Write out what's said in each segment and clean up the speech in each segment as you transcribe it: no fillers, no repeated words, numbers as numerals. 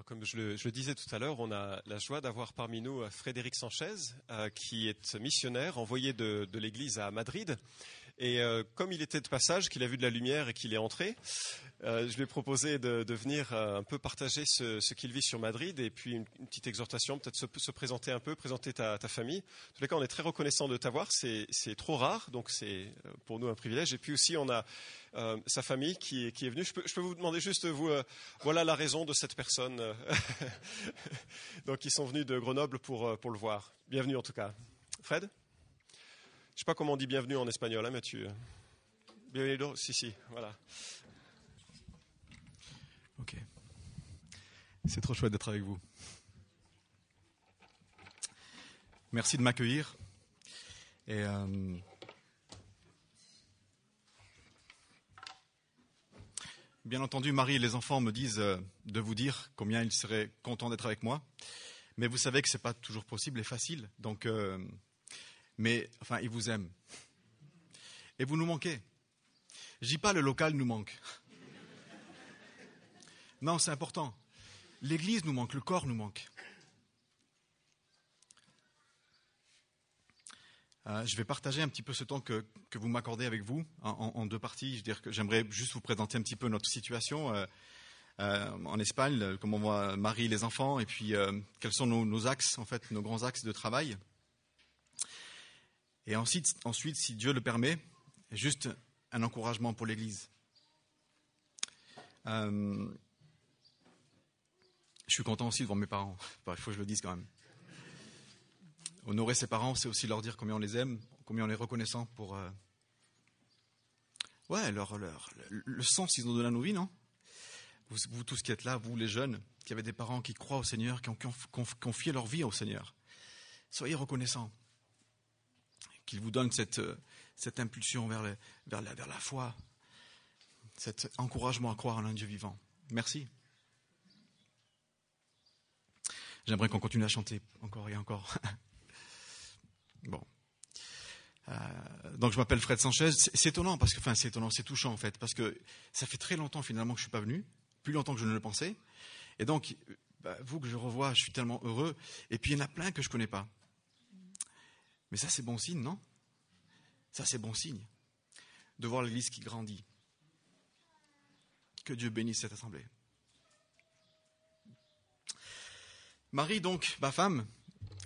Alors, comme je le disais tout à l'heure, on a la joie d'avoir parmi nous Frédéric Sanchez, qui est missionnaire, envoyé de l'église à Madrid. Et comme il était de passage, qu'il a vu de la lumière et qu'il est entré, je lui ai proposé de venir un peu partager ce qu'il vit sur Madrid, et puis une petite exhortation, peut-être se présenter un peu, présenter ta famille. En tous les cas, on est très reconnaissant de t'avoir, c'est trop rare, donc c'est pour nous un privilège. Et puis aussi, on a sa famille qui est venue. Je peux vous demander juste, vous, voilà la raison de cette personne. Donc, ils sont venus de Grenoble pour le voir. Bienvenue en tout cas. Fred ? Je ne sais pas comment on dit bienvenue en espagnol, hein, Matthieu ? Bienvenido ? Si, voilà. Ok. C'est trop chouette d'être avec vous. Merci de m'accueillir. Et... Bien entendu, Marie et les enfants me disent de vous dire combien ils seraient contents d'être avec moi. Mais vous savez que ce n'est pas toujours possible et facile. Donc, ils vous aiment. Et vous nous manquez. Je ne dis pas le local nous manque. Non, c'est important. L'église nous manque, le corps nous manque. Je vais partager un petit peu ce temps que vous m'accordez avec vous en deux parties. Je veux dire que j'aimerais juste vous présenter un petit peu notre situation en Espagne, comment on voit Marie, les enfants, et puis quels sont nos axes, en fait, nos grands axes de travail. Et ensuite, si Dieu le permet, juste un encouragement pour l'Église. Je suis content aussi devant mes parents. Enfin, il faut que je le dise quand même. Honorer ses parents, c'est aussi leur dire combien on les aime, combien on les reconnaissant pour le sens qu'ils ont donné à nos vies, non ? Vous tous qui êtes là, vous les jeunes, qui avez des parents qui croient au Seigneur, qui ont confié leur vie au Seigneur, soyez reconnaissants qu'ils vous donnent cette impulsion vers la foi, cet encouragement à croire en un Dieu vivant. Merci. J'aimerais qu'on continue à chanter encore et encore. Bon. Donc je m'appelle Fred Sanchez. C'est étonnant parce que, c'est touchant en fait, parce que ça fait très longtemps finalement que je suis pas venu, plus longtemps que je ne le pensais. Et donc vous que je revois, je suis tellement heureux. Et puis il y en a plein que je connais pas. Mais ça c'est bon signe, non ? Ça c'est bon signe de voir l'église qui grandit. Que Dieu bénisse cette assemblée. Marie donc, ma femme,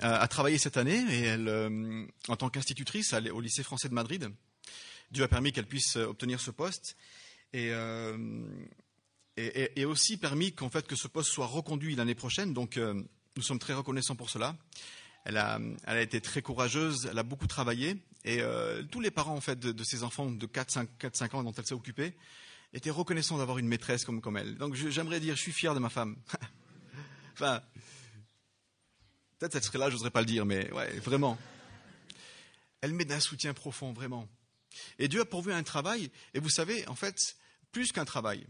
a travaillé cette année et elle, en tant qu'institutrice au lycée français de Madrid. Dieu a permis qu'elle puisse obtenir ce poste et aussi permis qu'en fait que ce poste soit reconduit l'année prochaine. Donc nous sommes très reconnaissants pour cela. Elle a été très courageuse, elle a beaucoup travaillé et tous les parents en fait de ses enfants de 4-5 ans dont elle s'est occupée étaient reconnaissants d'avoir une maîtresse comme elle. Donc j'aimerais dire, je suis fier de ma femme. Enfin. Peut-être elle serait là, je n'oserais pas le dire, mais ouais, vraiment. Elle met d'un soutien profond, vraiment. Et Dieu a pourvu un travail, et vous savez, en fait, plus qu'un travail.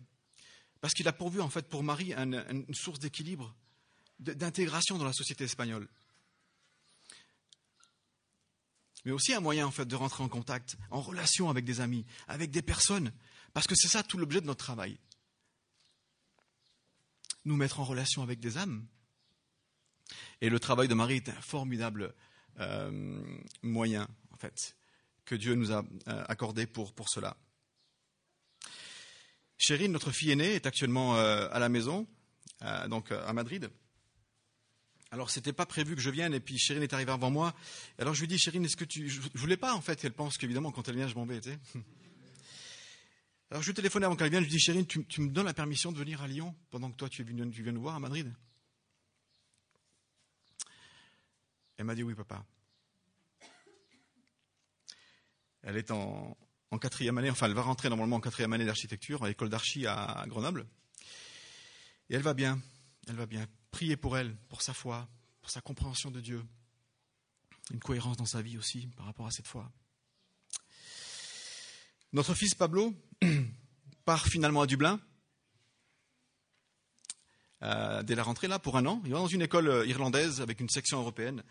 Parce qu'il a pourvu, en fait, pour Marie, une source d'équilibre, d'intégration dans la société espagnole. Mais aussi un moyen, en fait, de rentrer en contact, en relation avec des amis, avec des personnes. Parce que c'est ça tout l'objet de notre travail. Nous mettre en relation avec des âmes. Et le travail de Marie est un formidable moyen, en fait, que Dieu nous a accordé pour cela. Chérine, notre fille aînée, est actuellement à la maison, donc à Madrid. Alors, ce n'était pas prévu que je vienne, et puis Chérine est arrivée avant moi. Alors, je lui dis, Chérine, est-ce que tu... Je ne voulais pas, en fait, elle pense qu'évidemment, quand elle vient, je m'en vais, tu sais. Alors, je lui téléphonais avant qu'elle vienne, je lui dis, Chérine, tu me donnes la permission de venir à Lyon pendant que toi, tu viens nous voir à Madrid ? Elle m'a dit « Oui, papa ». Elle est en quatrième année, enfin elle va rentrer normalement en quatrième année d'architecture à l'école d'archi à Grenoble. Et elle va bien. Priez pour elle, pour sa foi, pour sa compréhension de Dieu. Une cohérence dans sa vie aussi par rapport à cette foi. Notre fils Pablo part finalement à Dublin. Dès la rentrée, là, pour un an. Il va dans une école irlandaise avec une section européenne.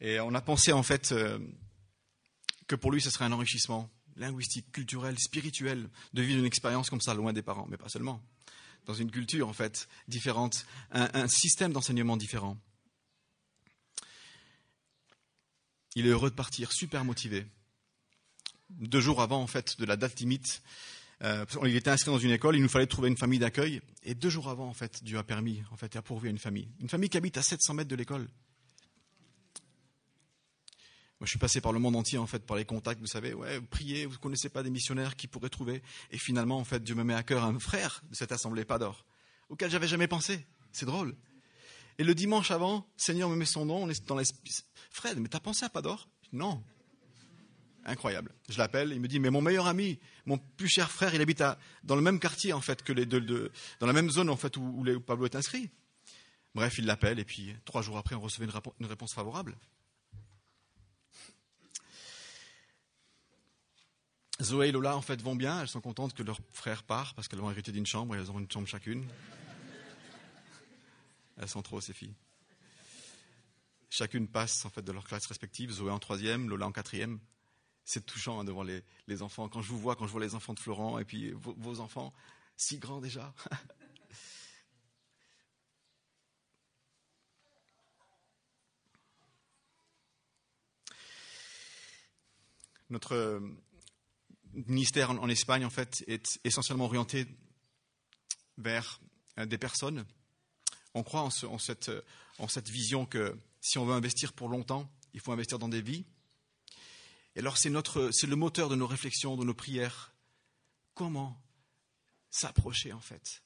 Et on a pensé, en fait, que pour lui, ce serait un enrichissement linguistique, culturel, spirituel, de vivre une expérience comme ça, loin des parents, mais pas seulement. dans une culture en fait différente, un système d'enseignement différent. Il est heureux de partir, super motivé. 2 jours avant en fait de la date limite, il était inscrit dans une école, il nous fallait trouver une famille d'accueil. Et 2 jours avant en fait, Dieu a permis en fait, et a pourvu à une famille qui habite à 700 mètres de l'école. Moi, je suis passé par le monde entier en fait, par les contacts, vous savez, ouais, priez, vous ne connaissez pas des missionnaires qui pourraient trouver. Et finalement en fait, Dieu me met à cœur un frère de cette assemblée Pador, auquel j'avais jamais pensé. C'est drôle. Et le dimanche avant, Seigneur me met son nom, on est dans l'esprit. Fred, mais t'as pensé à Pador? Non. Incroyable. Je l'appelle, il me dit, mais mon meilleur ami, mon plus cher frère, il habite dans le même quartier, en fait, que les deux, dans la même zone, en fait, où Pablo est inscrit. Bref, il l'appelle, et puis 3 jours après, on recevait une réponse favorable. Zoé et Lola, en fait, vont bien, elles sont contentes que leur frère part, parce qu'elles vont hériter d'une chambre, et elles auront une chambre chacune. Elles sont trop, ces filles. Chacune passe en fait, de leur classe respective, Zoé en 3e, Lola en 4e. C'est touchant hein, devant les enfants. Quand je vous vois, quand je vois les enfants de Florent et puis vos enfants, si grands déjà. Notre ministère en Espagne en fait, est essentiellement orienté vers des personnes. On croit en cette vision que si on veut investir pour longtemps, il faut investir dans des vies. Et alors c'est le moteur de nos réflexions, de nos prières. Comment s'approcher en fait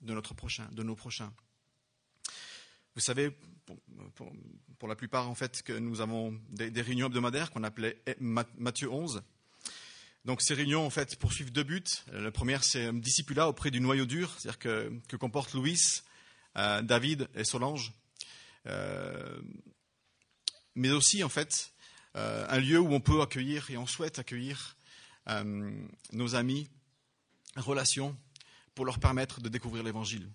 de notre prochain, de nos prochains. Vous savez, pour la plupart en fait, que nous avons des réunions hebdomadaires qu'on appelait Matthieu 11. Donc ces réunions en fait poursuivent 2 buts. La première, c'est discipula auprès du noyau dur, c'est-à-dire que comportent Louis, David et Solange. Mais aussi, en fait, un lieu où on peut accueillir, et on souhaite accueillir nos amis, relations, pour leur permettre de découvrir l'Évangile.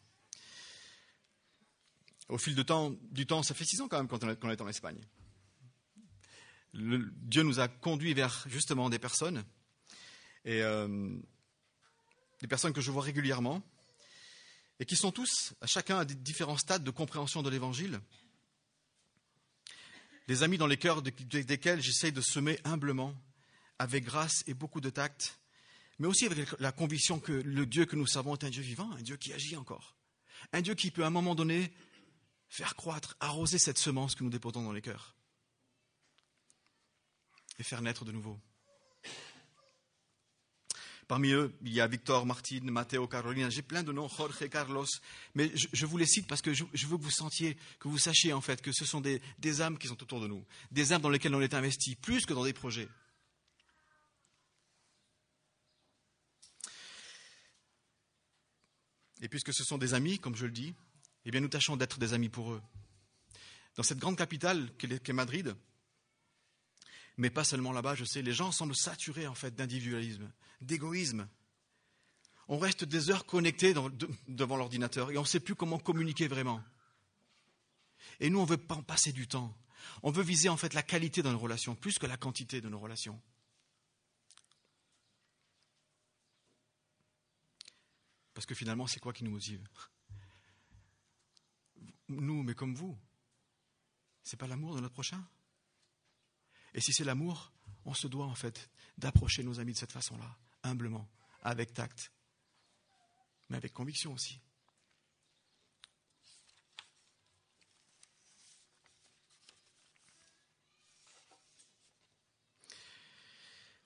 Au fil du temps, ça fait 6 ans quand même qu'on est en Espagne. Dieu nous a conduits vers, justement, des personnes, et des personnes que je vois régulièrement, et qui sont tous, à chacun, à des différents stades de compréhension de l'Évangile. Des amis dans les cœurs desquels j'essaye de semer humblement, avec grâce et beaucoup de tact, mais aussi avec la conviction que le Dieu que nous savons est un Dieu vivant, un Dieu qui agit encore, un Dieu qui peut à un moment donné faire croître, arroser cette semence que nous déposons dans les cœurs et faire naître de nouveau. Parmi eux, il y a Victor, Martine, Matteo, Caroline, j'ai plein de noms, Jorge, Carlos, mais je vous les cite parce que je veux que vous sentiez, que vous sachiez en fait que ce sont des âmes qui sont autour de nous, des âmes dans lesquelles on est investi, plus que dans des projets. Et puisque ce sont des amis, comme je le dis, eh bien nous tâchons d'être des amis pour eux. Dans cette grande capitale qu'est Madrid, mais pas seulement là-bas, je sais, les gens semblent saturés en fait d'individualisme, d'égoïsme. On reste des heures connectés devant l'ordinateur et on ne sait plus comment communiquer vraiment. Et nous, on veut pas en passer du temps. On veut viser en fait la qualité de nos relations plus que la quantité de nos relations. Parce que finalement, c'est quoi qui nous motive ? Nous, mais comme vous, c'est pas l'amour de notre prochain ? Et si c'est l'amour, on se doit en fait d'approcher nos amis de cette façon-là, humblement, avec tact, mais avec conviction aussi.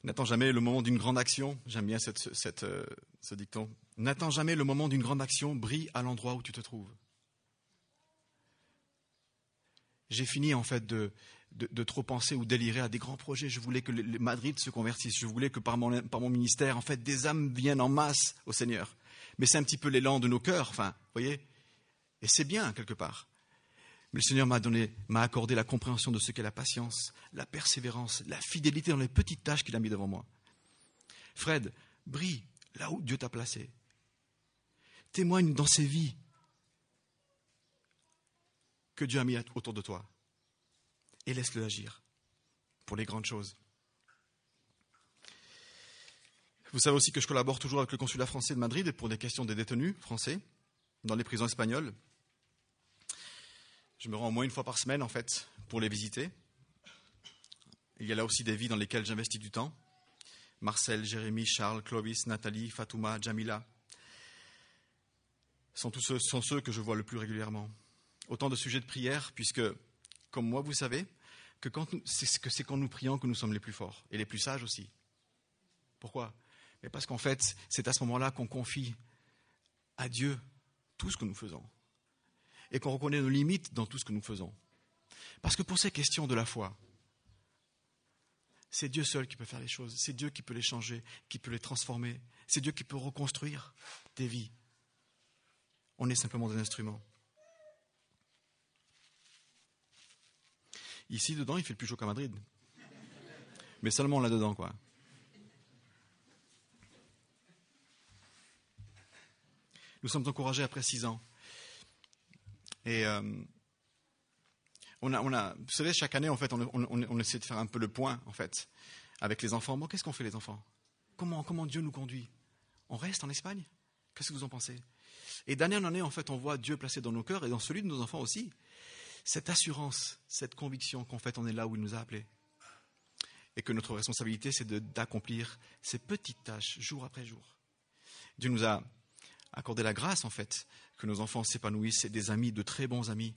N'attends jamais le moment d'une grande action, j'aime bien ce dicton. N'attends jamais le moment d'une grande action, brille à l'endroit où tu te trouves. J'ai fini en fait de trop penser ou délirer à des grands projets. Je voulais que Madrid se convertisse. Je voulais que par mon ministère, en fait, des âmes viennent en masse au Seigneur. Mais c'est un petit peu l'élan de nos cœurs, enfin, voyez. Et c'est bien, quelque part. Mais le Seigneur m'a accordé la compréhension de ce qu'est la patience, la persévérance, la fidélité dans les petites tâches qu'il a mis devant moi. Fred, brille là où Dieu t'a placé. Témoigne dans ces vies que Dieu a mis autour de toi. Et laisse-le agir pour les grandes choses. Vous savez aussi que je collabore toujours avec le consulat français de Madrid pour des questions des détenus français dans les prisons espagnoles. Je me rends au moins une fois par semaine, en fait, pour les visiter. Il y a là aussi des vies dans lesquelles j'investis du temps. Marcel, Jérémy, Charles, Clovis, Nathalie, Fatouma, Jamila sont ceux que je vois le plus régulièrement. Autant de sujets de prière, puisque, comme moi, vous savez, c'est quand nous prions que nous sommes les plus forts et les plus sages aussi. Pourquoi ? Mais parce qu'en fait, c'est à ce moment-là qu'on confie à Dieu tout ce que nous faisons et qu'on reconnaît nos limites dans tout ce que nous faisons. Parce que pour ces questions de la foi, c'est Dieu seul qui peut faire les choses, c'est Dieu qui peut les changer, qui peut les transformer, c'est Dieu qui peut reconstruire des vies. On est simplement des instruments. Ici, dedans, il fait le plus chaud qu'à Madrid. Mais seulement là-dedans, quoi. Nous sommes encouragés après 6 ans. Et vous savez, chaque année, en fait, on essaie de faire un peu le point, en fait, avec les enfants. Bon, qu'est-ce qu'on fait, les enfants ? Comment Dieu nous conduit ? On reste en Espagne ? Qu'est-ce que vous en pensez ? Et d'année en année, en fait, on voit Dieu placer dans nos cœurs et dans celui de nos enfants aussi, cette assurance, cette conviction qu'en fait, on est là où il nous a appelés. Et que notre responsabilité, c'est d'accomplir ces petites tâches, jour après jour. Dieu nous a accordé la grâce, en fait, que nos enfants s'épanouissent, et des amis, de très bons amis.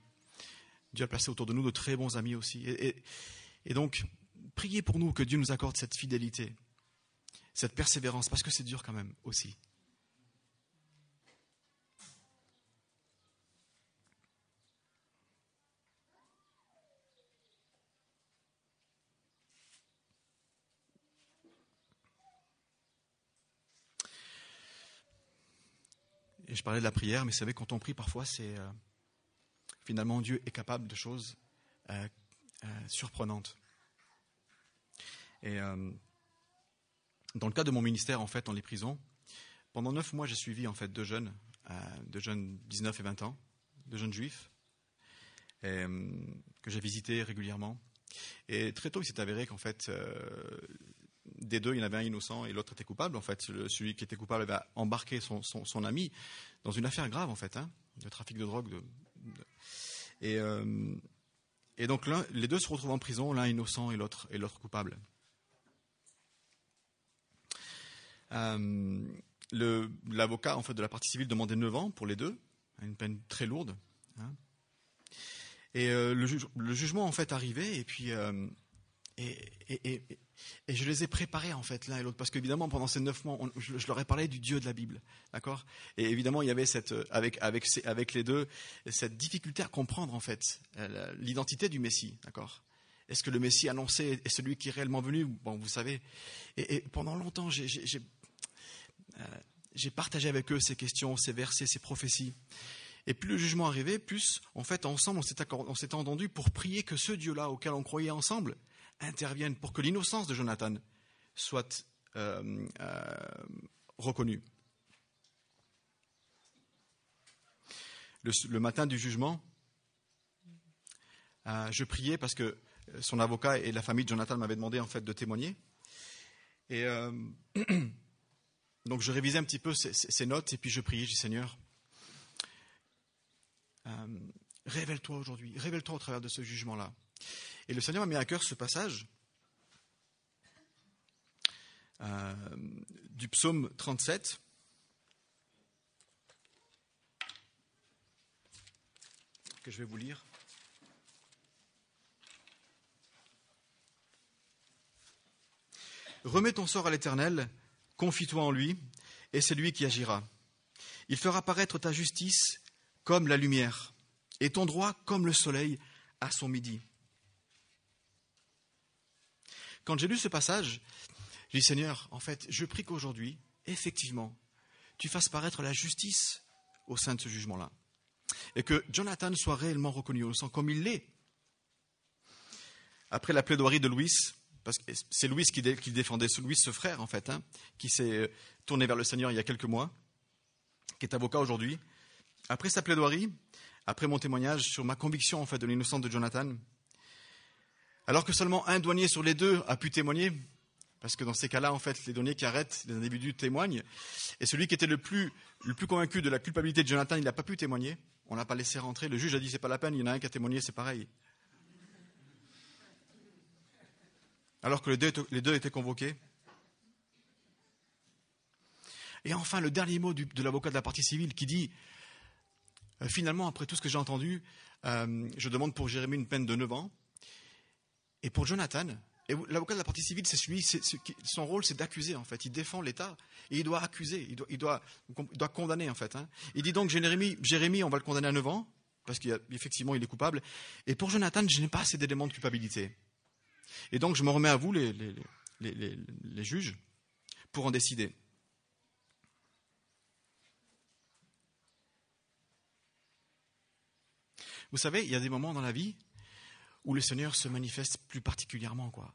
Dieu a placé autour de nous de très bons amis aussi. Et donc, priez pour nous que Dieu nous accorde cette fidélité, cette persévérance, parce que c'est dur quand même aussi. Et je parlais de la prière, mais vous savez, quand on prie, parfois, c'est finalement Dieu est capable de choses surprenantes. Et dans le cas de mon ministère, en fait, dans les prisons, pendant 9 mois, j'ai suivi en fait 2 jeunes, 19 et 20 ans, 2 jeunes juifs, que j'ai visités régulièrement. Et très tôt, il s'est avéré qu'en fait, des deux, il y en avait un innocent et l'autre était coupable. En fait, celui qui était coupable avait embarqué son ami dans une affaire grave, en fait, de trafic de drogue. Et donc, les deux se retrouvent en prison, l'un innocent et l'autre coupable. L'avocat, en fait, de la partie civile demandait 9 ans pour les deux, une peine très lourde. Et le jugement, en fait, arrivait et puis... Et je les ai préparés, en fait, l'un et l'autre, parce qu'évidemment, pendant ces 9 mois, je leur ai parlé du Dieu de la Bible, d'accord ? Et évidemment, il y avait avec les deux, cette difficulté à comprendre, en fait, l'identité du Messie, d'accord ? Est-ce que le Messie annoncé est celui qui est réellement venu ? Bon, vous savez. Et pendant longtemps, j'ai partagé avec eux ces questions, ces versets, ces prophéties. Et plus le jugement arrivait, plus, en fait, ensemble, on s'est entendu pour prier que ce Dieu-là, auquel on croyait ensemble, interviennent pour que l'innocence de Jonathan soit reconnue. Le matin du jugement, je priais parce que son avocat et la famille de Jonathan m'avaient demandé en fait de témoigner. Et donc je révisais un petit peu ces notes et puis je priais, je dis Seigneur, révèle-toi aujourd'hui, révèle-toi au travers de ce jugement-là. Et le Seigneur m'a mis à cœur ce passage du psaume 37. Que je vais vous lire. Remets ton sort à l'Éternel, confie-toi en lui, et c'est lui qui agira. Il fera paraître ta justice comme la lumière, et ton droit comme le soleil à son midi. Quand j'ai lu ce passage, j'ai dit « Seigneur, en fait, je prie qu'aujourd'hui, effectivement, tu fasses paraître la justice au sein de ce jugement-là. Et que Jonathan soit réellement reconnu au sang comme il l'est. » Après la plaidoirie de Louis, parce que c'est Louis qui défendait, Louis ce frère en fait, qui s'est tourné vers le Seigneur il y a quelques mois, qui est avocat aujourd'hui. Après sa plaidoirie, après mon témoignage sur ma conviction en fait de l'innocence de Jonathan, alors que seulement un douanier sur les deux a pu témoigner, Parce que dans ces cas-là, en fait, les données qui arrêtent, les individus témoignent. Et celui qui était le plus convaincu de la culpabilité de Jonathan, il n'a pas pu témoigner. On ne l'a pas laissé rentrer. Le juge a dit c'est pas la peine, il y en a un qui a témoigné, c'est pareil. Alors que les deux étaient convoqués. Et enfin, le dernier mot de l'avocat de la partie civile qui dit « Finalement, après tout ce que j'ai entendu, je demande pour Jérémie une peine de 9 ans. Et pour Jonathan, l'avocat de la partie civile, son rôle, c'est d'accuser, en fait. Il défend l'État et il doit accuser, il doit condamner, en fait. Hein. Il dit donc « Jérémie, on va le condamner à 9 ans, parce qu'effectivement, il est coupable. Et pour Jonathan, je n'ai pas assez d'éléments de culpabilité. Et donc, je me remets à vous, les juges, pour en décider. » Vous savez, il y a des moments dans la vie où le Seigneur se manifeste plus particulièrement, quoi.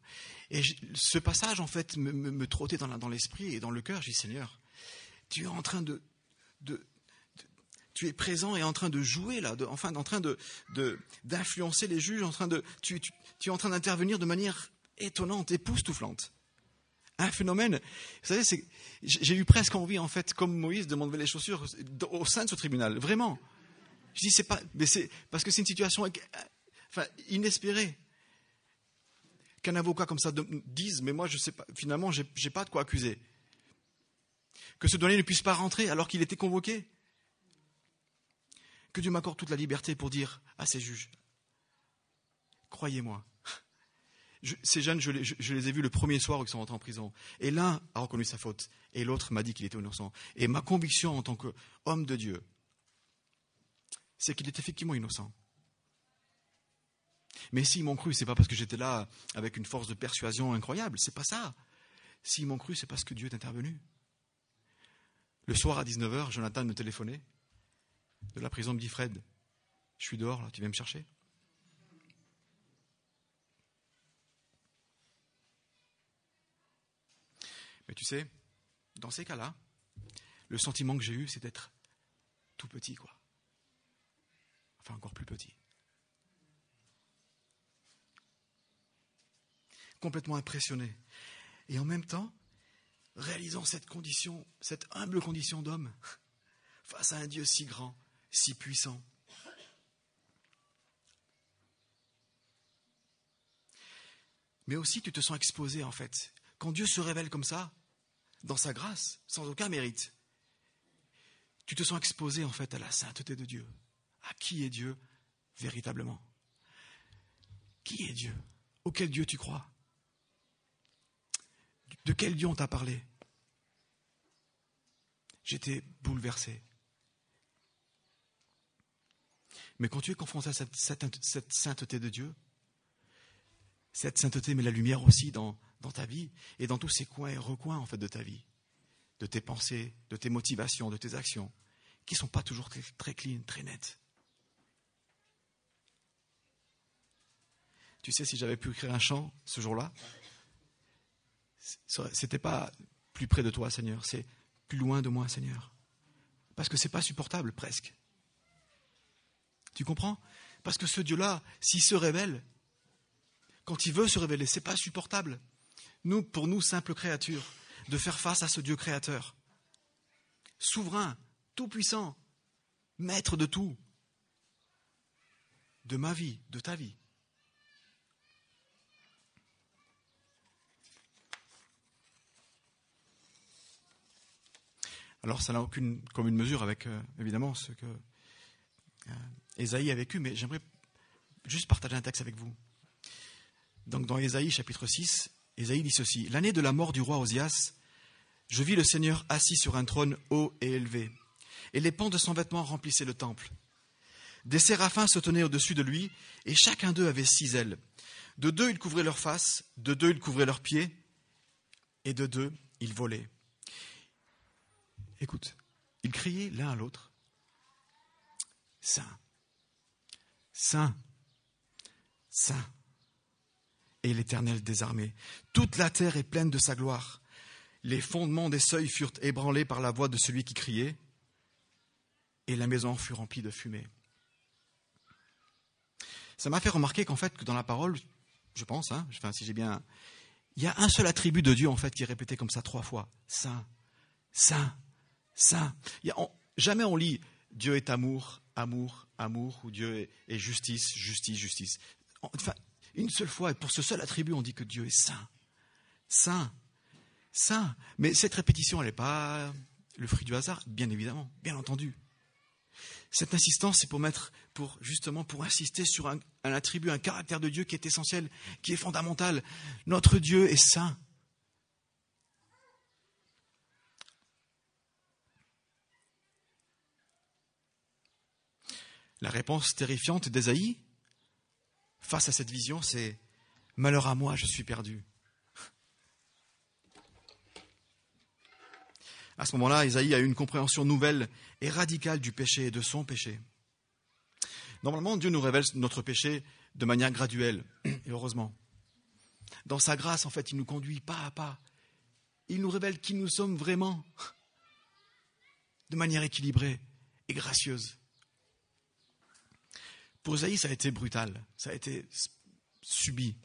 Et ce passage, en fait, me trottait dans l'esprit et dans le cœur. Je dis, Seigneur, tu es en train tu es présent et en train de jouer là, en train d'influencer les juges, en train tu es en train d'intervenir de manière étonnante, époustouflante. Un phénomène. Vous savez, j'ai eu presque envie, en fait, comme Moïse, de m'enlever les chaussures au sein de ce tribunal, vraiment. Je dis, c'est pas, mais c'est parce que c'est une situation inespérée. Qu'un avocat comme ça dise, mais moi, je sais pas, finalement, j'ai pas de quoi accuser. Que ce douanier ne puisse pas rentrer alors qu'il était convoqué. Que Dieu m'accorde toute la liberté pour dire à ces juges, croyez-moi, ces jeunes, je les ai vus le premier soir où ils sont rentrés en prison. Et l'un a reconnu sa faute et l'autre m'a dit qu'il était innocent. Et ma conviction en tant qu'homme de Dieu, c'est qu'il est effectivement innocent. Mais s'ils m'ont cru, c'est pas parce que j'étais là avec une force de persuasion incroyable, c'est pas ça. S'ils m'ont cru, c'est parce que Dieu est intervenu. Le soir à 19h, Jonathan me téléphonait de la prison, me dit Fred, je suis dehors là, tu viens me chercher? Mais tu sais, dans ces cas-là, le sentiment que j'ai eu, c'est d'être tout petit, quoi. Enfin, encore plus petit. Complètement impressionné. Et en même temps, réalisant cette humble condition d'homme, face à un Dieu si grand, si puissant. Mais aussi, tu te sens exposé, en fait. Quand Dieu se révèle comme ça, dans sa grâce, sans aucun mérite, tu te sens exposé, en fait, à la sainteté de Dieu. À qui est Dieu véritablement? Qui est Dieu? Auquel Dieu tu crois? De quel Dieu on t'a parlé? J'étais bouleversé. Mais quand tu es confronté à cette sainteté de Dieu, cette sainteté met la lumière aussi dans ta vie et dans tous ces coins et recoins en fait, de ta vie, de tes pensées, de tes motivations, de tes actions, qui ne sont pas toujours très, très clean, très nettes. Tu sais, si j'avais pu écrire un chant ce jour-là, c'était pas plus près de toi, Seigneur, c'est plus loin de moi, Seigneur. Parce que c'est pas supportable, presque. Tu comprends? Parce que ce Dieu-là, s'il se révèle, quand il veut se révéler, c'est pas supportable. Nous, pour nous, simples créatures, de faire face à ce Dieu créateur, souverain, tout-puissant, maître de tout, de ma vie, de ta vie. Alors, ça n'a aucune commune mesure avec, évidemment, ce que Esaïe a vécu, mais j'aimerais juste partager un texte avec vous. Donc, dans Esaïe, chapitre 6, Esaïe dit ceci. « L'année de la mort du roi Ozias, je vis le Seigneur assis sur un trône haut et élevé, et les pans de son vêtement remplissaient le temple. Des séraphins se tenaient au-dessus de lui, et chacun d'eux avait 6 ailes. De 2, ils couvraient leur face, de 2, ils couvraient leurs pieds, et de 2, ils volaient. » Écoute, ils criaient l'un à l'autre, « Saint, Saint, Saint, et l'Éternel des armées. Toute la terre est pleine de sa gloire. Les fondements des seuils furent ébranlés par la voix de celui qui criait, et la maison fut remplie de fumée. » Ça m'a fait remarquer qu'en fait, que dans la parole, je pense, si j'ai bien... Il y a un seul attribut de Dieu, en fait, qui est répété comme ça 3 fois. Saint, saint, saint. Jamais on lit Dieu est amour, amour, amour, ou Dieu est justice, justice, justice. Enfin, une seule fois, et pour ce seul attribut, on dit que Dieu est saint. Saint, saint. Mais cette répétition, elle n'est pas le fruit du hasard, bien évidemment, bien entendu. Cette insistance, c'est pour insister sur un attribut, un caractère de Dieu qui est essentiel, qui est fondamental. Notre Dieu est saint. La réponse terrifiante d'Esaïe, face à cette vision, c'est « Malheur à moi, je suis perdu ». À ce moment-là, Esaïe a eu une compréhension nouvelle et radicale du péché et de son péché. Normalement, Dieu nous révèle notre péché de manière graduelle, et heureusement. Dans sa grâce, en fait, il nous conduit pas à pas. Il nous révèle qui nous sommes vraiment, de manière équilibrée et gracieuse. Pour Esaïe, ça a été brutal, ça a été subi.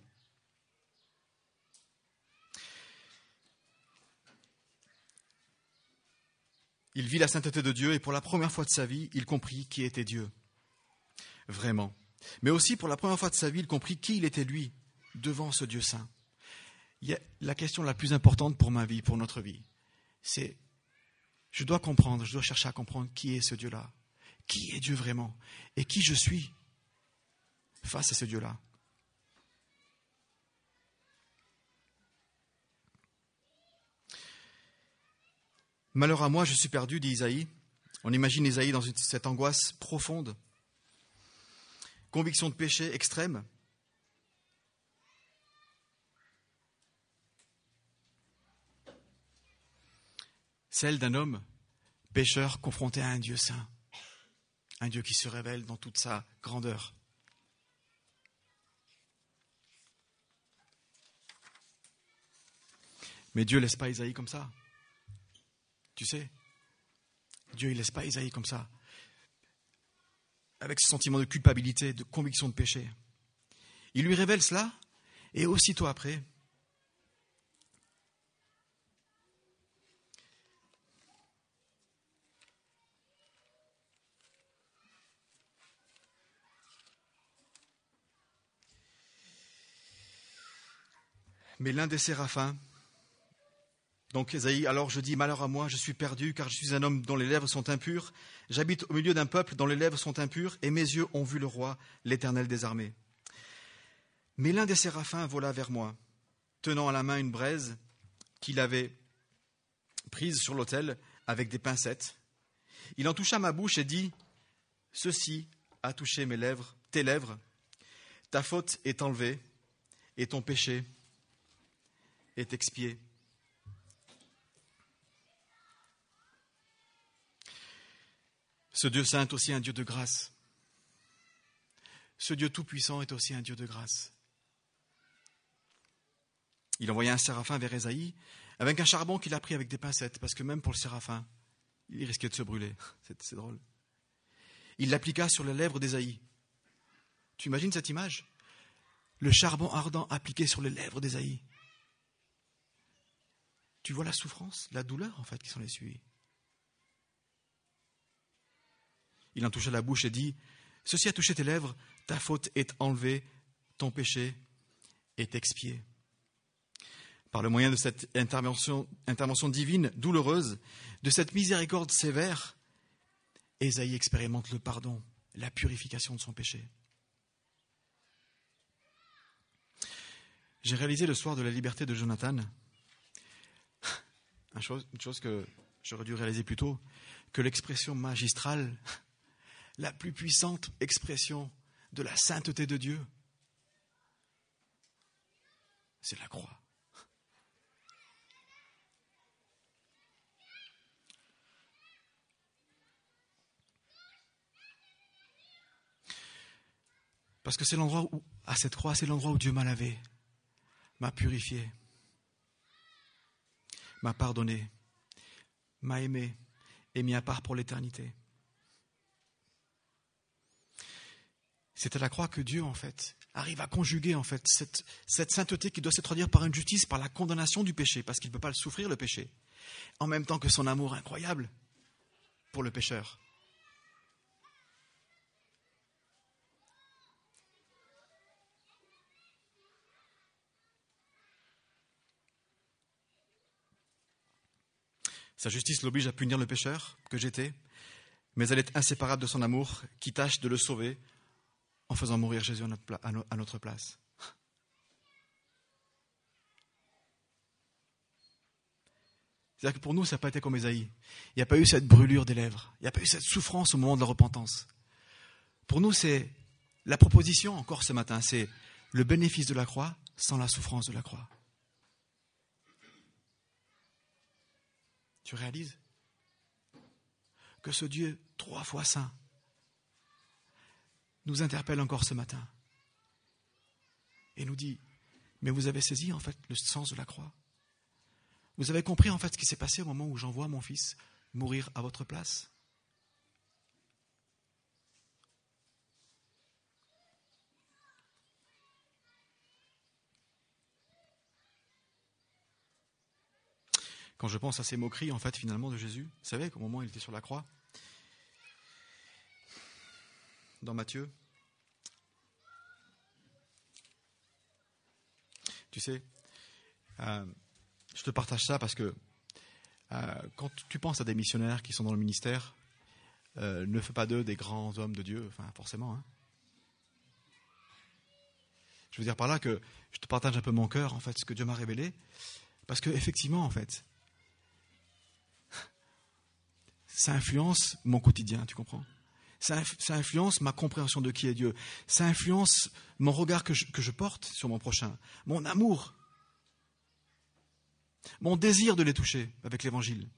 Il vit la sainteté de Dieu et pour la première fois de sa vie, il comprit qui était Dieu. Vraiment. Mais aussi pour la première fois de sa vie, il comprit qui il était lui devant ce Dieu saint. La question la plus importante pour ma vie, pour notre vie, c'est je dois chercher à comprendre qui est ce Dieu-là. Qui est Dieu vraiment et qui je suis face à ce Dieu-là. Malheur à moi, je suis perdu, dit Esaïe. On imagine Esaïe dans cette angoisse profonde, conviction de péché extrême. Celle d'un homme pécheur confronté à un Dieu saint, un Dieu qui se révèle dans toute sa grandeur. Mais Dieu ne laisse pas Esaïe comme ça. Tu sais, Dieu ne laisse pas Esaïe comme ça, avec ce sentiment de culpabilité, de conviction de péché. Il lui révèle cela, et aussitôt après, mais l'un des séraphins, donc Esaïe, alors je dis « Malheur à moi, je suis perdu, car je suis un homme dont les lèvres sont impures. J'habite au milieu d'un peuple dont les lèvres sont impures, et mes yeux ont vu le roi, l'Éternel des armées. Mais l'un des séraphins vola vers moi, tenant à la main une braise qu'il avait prise sur l'autel avec des pincettes. Il en toucha ma bouche et dit « Ceci a touché tes lèvres, ta faute est enlevée, et ton péché est expié. » Ce Dieu saint est aussi un Dieu de grâce. Ce Dieu tout-puissant est aussi un Dieu de grâce. Il envoya un séraphin vers Esaïe avec un charbon qu'il a pris avec des pincettes, parce que même pour le séraphin, il risquait de se brûler. C'est drôle. Il l'appliqua sur les lèvres d'Esaïe. Tu imagines cette image ? Le charbon ardent appliqué sur les lèvres d'Esaïe. Tu vois la souffrance, la douleur en fait qui s'en est suivie. Il en toucha la bouche et dit « Ceci a touché tes lèvres, ta faute est enlevée, ton péché est expié. » Par le moyen de cette intervention divine, douloureuse, de cette miséricorde sévère, Esaïe expérimente le pardon, la purification de son péché. J'ai réalisé le soir de la liberté de Jonathan, une chose que j'aurais dû réaliser plus tôt, que l'expression magistrale, la plus puissante expression de la sainteté de Dieu, c'est la croix. Parce que c'est l'endroit où, à cette croix, c'est l'endroit où Dieu m'a lavé, m'a purifié, m'a pardonné, m'a aimé et mis à part pour l'éternité. C'est à la croix que Dieu, en fait, arrive à conjuguer, en fait, cette sainteté qui doit se traduire par une justice, par la condamnation du péché, parce qu'il ne peut pas le souffrir, le péché, en même temps que son amour incroyable pour le pécheur. Sa justice l'oblige à punir le pécheur que j'étais, mais elle est inséparable de son amour qui tâche de le sauver en faisant mourir Jésus à notre place. C'est-à-dire que pour nous, ça n'a pas été comme Esaïe. Il n'y a pas eu cette brûlure des lèvres. Il n'y a pas eu cette souffrance au moment de la repentance. Pour nous, c'est la proposition, encore ce matin, c'est le bénéfice de la croix sans la souffrance de la croix. Tu réalises que ce Dieu trois fois saint nous interpelle encore ce matin et nous dit « Mais vous avez saisi en fait le sens de la croix. Vous avez compris en fait ce qui s'est passé au moment où j'envoie mon fils mourir à votre place. » Quand je pense à ces moqueries, en fait, finalement, de Jésus, vous savez qu'au moment où il était sur la croix, dans Matthieu, tu sais, je te partage ça parce que quand tu penses à des missionnaires qui sont dans le ministère, ne fais pas d'eux des grands hommes de Dieu, enfin, forcément. Hein. Je veux dire par là que je te partage un peu mon cœur, en fait, ce que Dieu m'a révélé, parce que effectivement, en fait, ça influence mon quotidien, tu comprends ? Ça influence ma compréhension de qui est Dieu. Ça influence mon regard que je porte sur mon prochain, mon amour, mon désir de les toucher avec l'Évangile.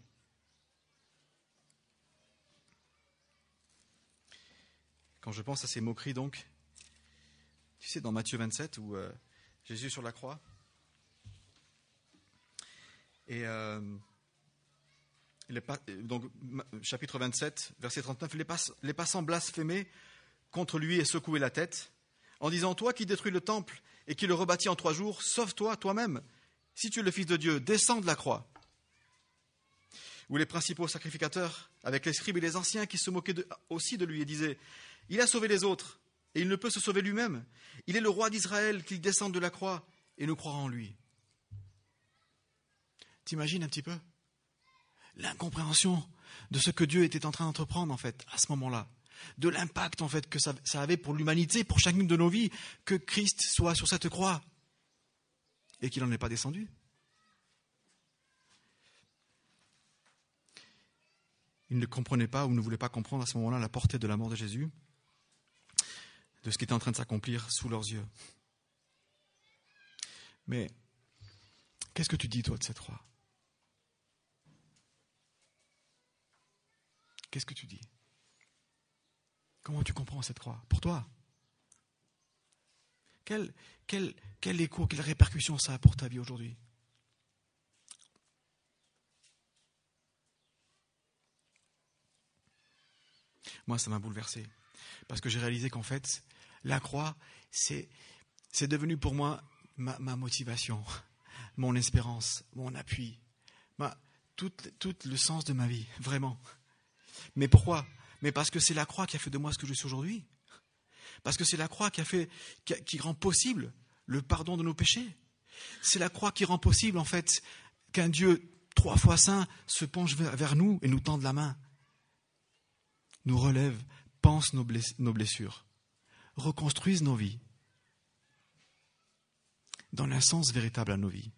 Quand je pense à ces moqueries, donc, tu sais, dans Matthieu 27, où Jésus est sur la croix, et... donc, chapitre 27, verset 39, les passants blasphémaient contre lui et secouaient la tête en disant « Toi qui détruis le temple et qui le rebâtis en 3 jours, sauve-toi toi-même. Si tu es le Fils de Dieu, descends de la croix. » Ou les principaux sacrificateurs, avec les scribes et les anciens qui se moquaient aussi de lui et disaient « Il a sauvé les autres et il ne peut se sauver lui-même. Il est le roi d'Israël, qu'il descende de la croix et nous croira en lui. » T'imagines un petit peu ? L'incompréhension de ce que Dieu était en train d'entreprendre, en fait, à ce moment-là. De l'impact, en fait, que ça avait pour l'humanité, pour chacune de nos vies, que Christ soit sur cette croix et qu'il n'en est pas descendu. Il ne comprenait pas ou ne voulait pas comprendre à ce moment-là la portée de la mort de Jésus, de ce qui était en train de s'accomplir sous leurs yeux. Mais qu'est-ce que tu dis, toi, de cette croix ? Qu'est-ce que tu dis ? Comment tu comprends cette croix ? Pour toi ? Quel écho, quelle répercussion ça a pour ta vie aujourd'hui ? Moi, ça m'a bouleversé. Parce que j'ai réalisé qu'en fait, la croix, c'est devenu pour moi ma motivation, mon espérance, mon appui, tout le sens de ma vie, vraiment. Mais pourquoi ? Mais parce que c'est la croix qui a fait de moi ce que je suis aujourd'hui. Parce que c'est la croix qui rend possible le pardon de nos péchés. C'est la croix qui rend possible, en fait, qu'un Dieu trois fois saint se penche vers nous et nous tende la main, nous relève, pense nos blessures, reconstruise nos vies, donne un sens véritable à nos vies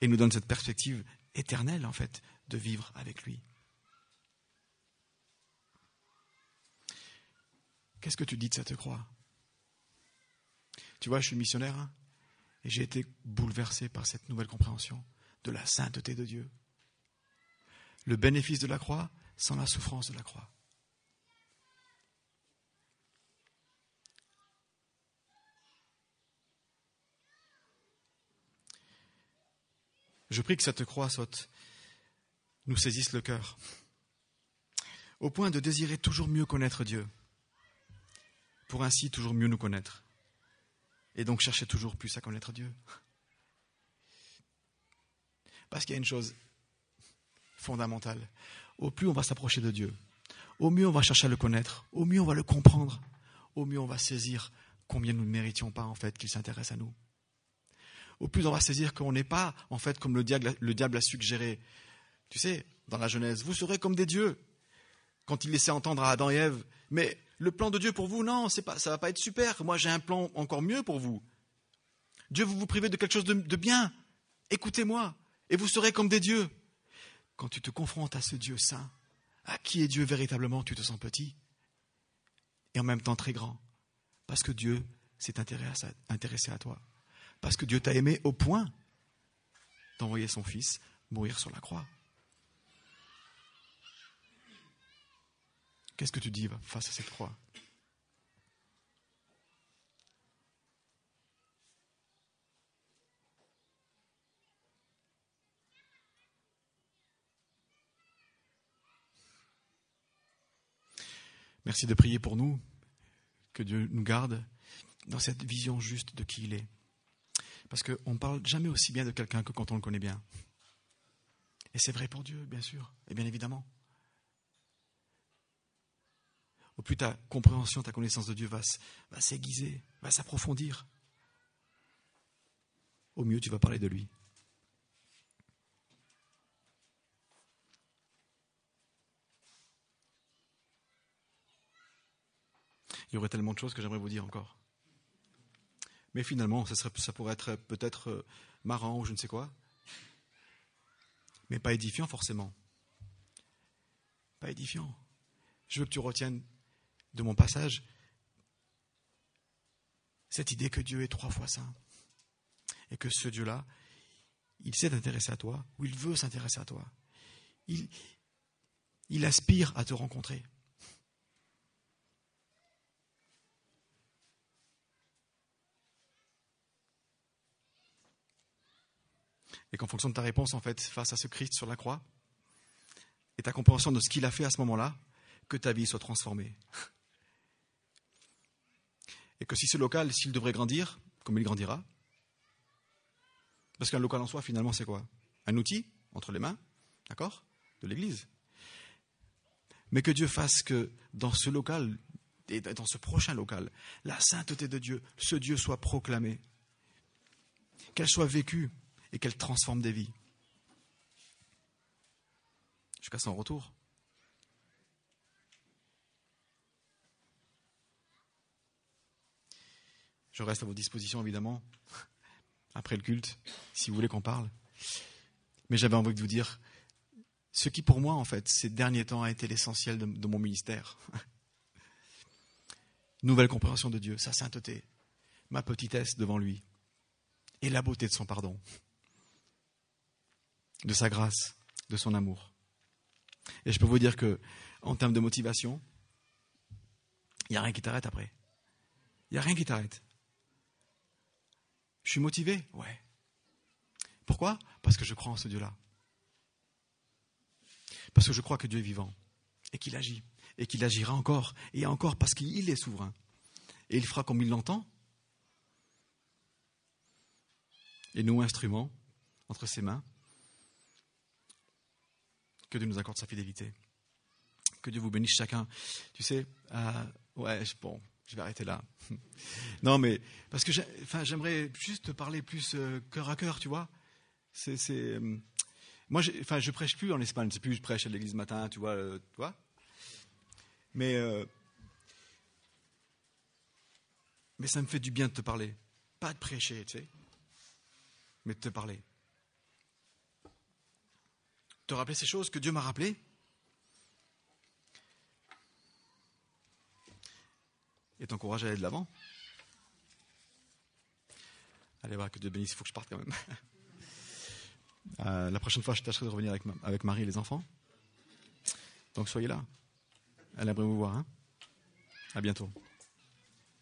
et nous donne cette perspective éternelle, en fait, de vivre avec lui. Qu'est-ce que tu dis de cette croix ? Tu vois, je suis missionnaire, hein, et j'ai été bouleversé par cette nouvelle compréhension de la sainteté de Dieu. Le bénéfice de la croix sans la souffrance de la croix. Je prie que cette croix nous saisisse le cœur, au point de désirer toujours mieux connaître Dieu. pour ainsi toujours mieux nous connaître. Et donc chercher toujours plus à connaître Dieu. Parce qu'il y a une chose fondamentale. Au plus on va s'approcher de Dieu, au mieux on va chercher à le connaître, au mieux on va le comprendre, au mieux on va saisir combien nous ne méritions pas en fait qu'il s'intéresse à nous. Au plus on va saisir qu'on n'est pas en fait comme le diable a suggéré. Tu sais, dans la Genèse, vous serez comme des dieux. Quand il laissait entendre à Adam et Ève, mais le plan de Dieu pour vous, non, c'est pas, ça ne va pas être super. Moi, j'ai un plan encore mieux pour vous. Dieu, vous vous privez de quelque chose de bien. Écoutez-moi et vous serez comme des dieux. Quand tu te confrontes à ce Dieu saint, à qui est Dieu véritablement, tu te sens petit et en même temps très grand. Parce que Dieu s'est intéressé à toi. Parce que Dieu t'a aimé au point d'envoyer son Fils mourir sur la croix. Qu'est-ce que tu dis face à cette croix ? Merci de prier pour nous, que Dieu nous garde dans cette vision juste de qui il est. Parce qu'on ne parle jamais aussi bien de quelqu'un que quand on le connaît bien. Et c'est vrai pour Dieu, bien sûr, et bien évidemment. Au plus ta compréhension, ta connaissance de Dieu va s'aiguiser, va s'approfondir. Au mieux, tu vas parler de lui. Il y aurait tellement de choses que j'aimerais vous dire encore. Mais finalement, ça pourrait être peut-être marrant ou je ne sais quoi. Mais pas édifiant forcément. Pas édifiant. Je veux que tu retiennes de mon passage cette idée que Dieu est 3 fois saint. Et que ce Dieu-là, il s'est intéressé à toi, ou il veut s'intéresser à toi. Il aspire à te rencontrer. Et qu'en fonction de ta réponse, en fait, face à ce Christ sur la croix, et ta compréhension de ce qu'il a fait à ce moment-là, que ta vie soit transformée. Et que si ce local, s'il devrait grandir, comme il grandira, parce qu'un local en soi, finalement, c'est quoi ? Un outil entre les mains, d'accord ? De l'Église. Mais que Dieu fasse que dans ce local, et dans ce prochain local, la sainteté de Dieu, ce Dieu soit proclamé, qu'elle soit vécue, et qu'elle transforme des vies. Jusqu'à son retour. Je reste à vos dispositions, évidemment, après le culte, si vous voulez qu'on parle. Mais j'avais envie de vous dire, ce qui pour moi, en fait, ces derniers temps a été l'essentiel de mon ministère. Nouvelle compréhension de Dieu, sa sainteté, ma petitesse devant lui, et la beauté de son pardon. De sa grâce, de son amour. Et je peux vous dire que, en termes de motivation, il n'y a rien qui t'arrête après. Il n'y a rien qui t'arrête. Je suis motivé ? Ouais. Pourquoi ? Parce que je crois en ce Dieu-là. Parce que je crois que Dieu est vivant et qu'il agit et qu'il agira encore et encore parce qu'il est souverain et il fera comme il l'entend. Et nous, instruments entre ses mains. Que Dieu nous accorde sa fidélité. Que Dieu vous bénisse chacun. Tu sais, je vais arrêter là. Non, mais parce que j'aimerais juste te parler plus cœur à cœur, tu vois. Moi, je prêche plus en Espagne. C'est plus je prêche à l'église matin, tu vois. Mais ça me fait du bien de te parler. Pas de prêcher, tu sais. Mais de te parler. Te rappeler ces choses que Dieu m'a rappelées. Et t'encourage à aller de l'avant. Allez voir, que Dieu bénisse, il faut que je parte quand même. La prochaine fois, je tâcherai de revenir avec Marie et les enfants. Donc soyez là. À l'abri vous voir. Hein. À bientôt.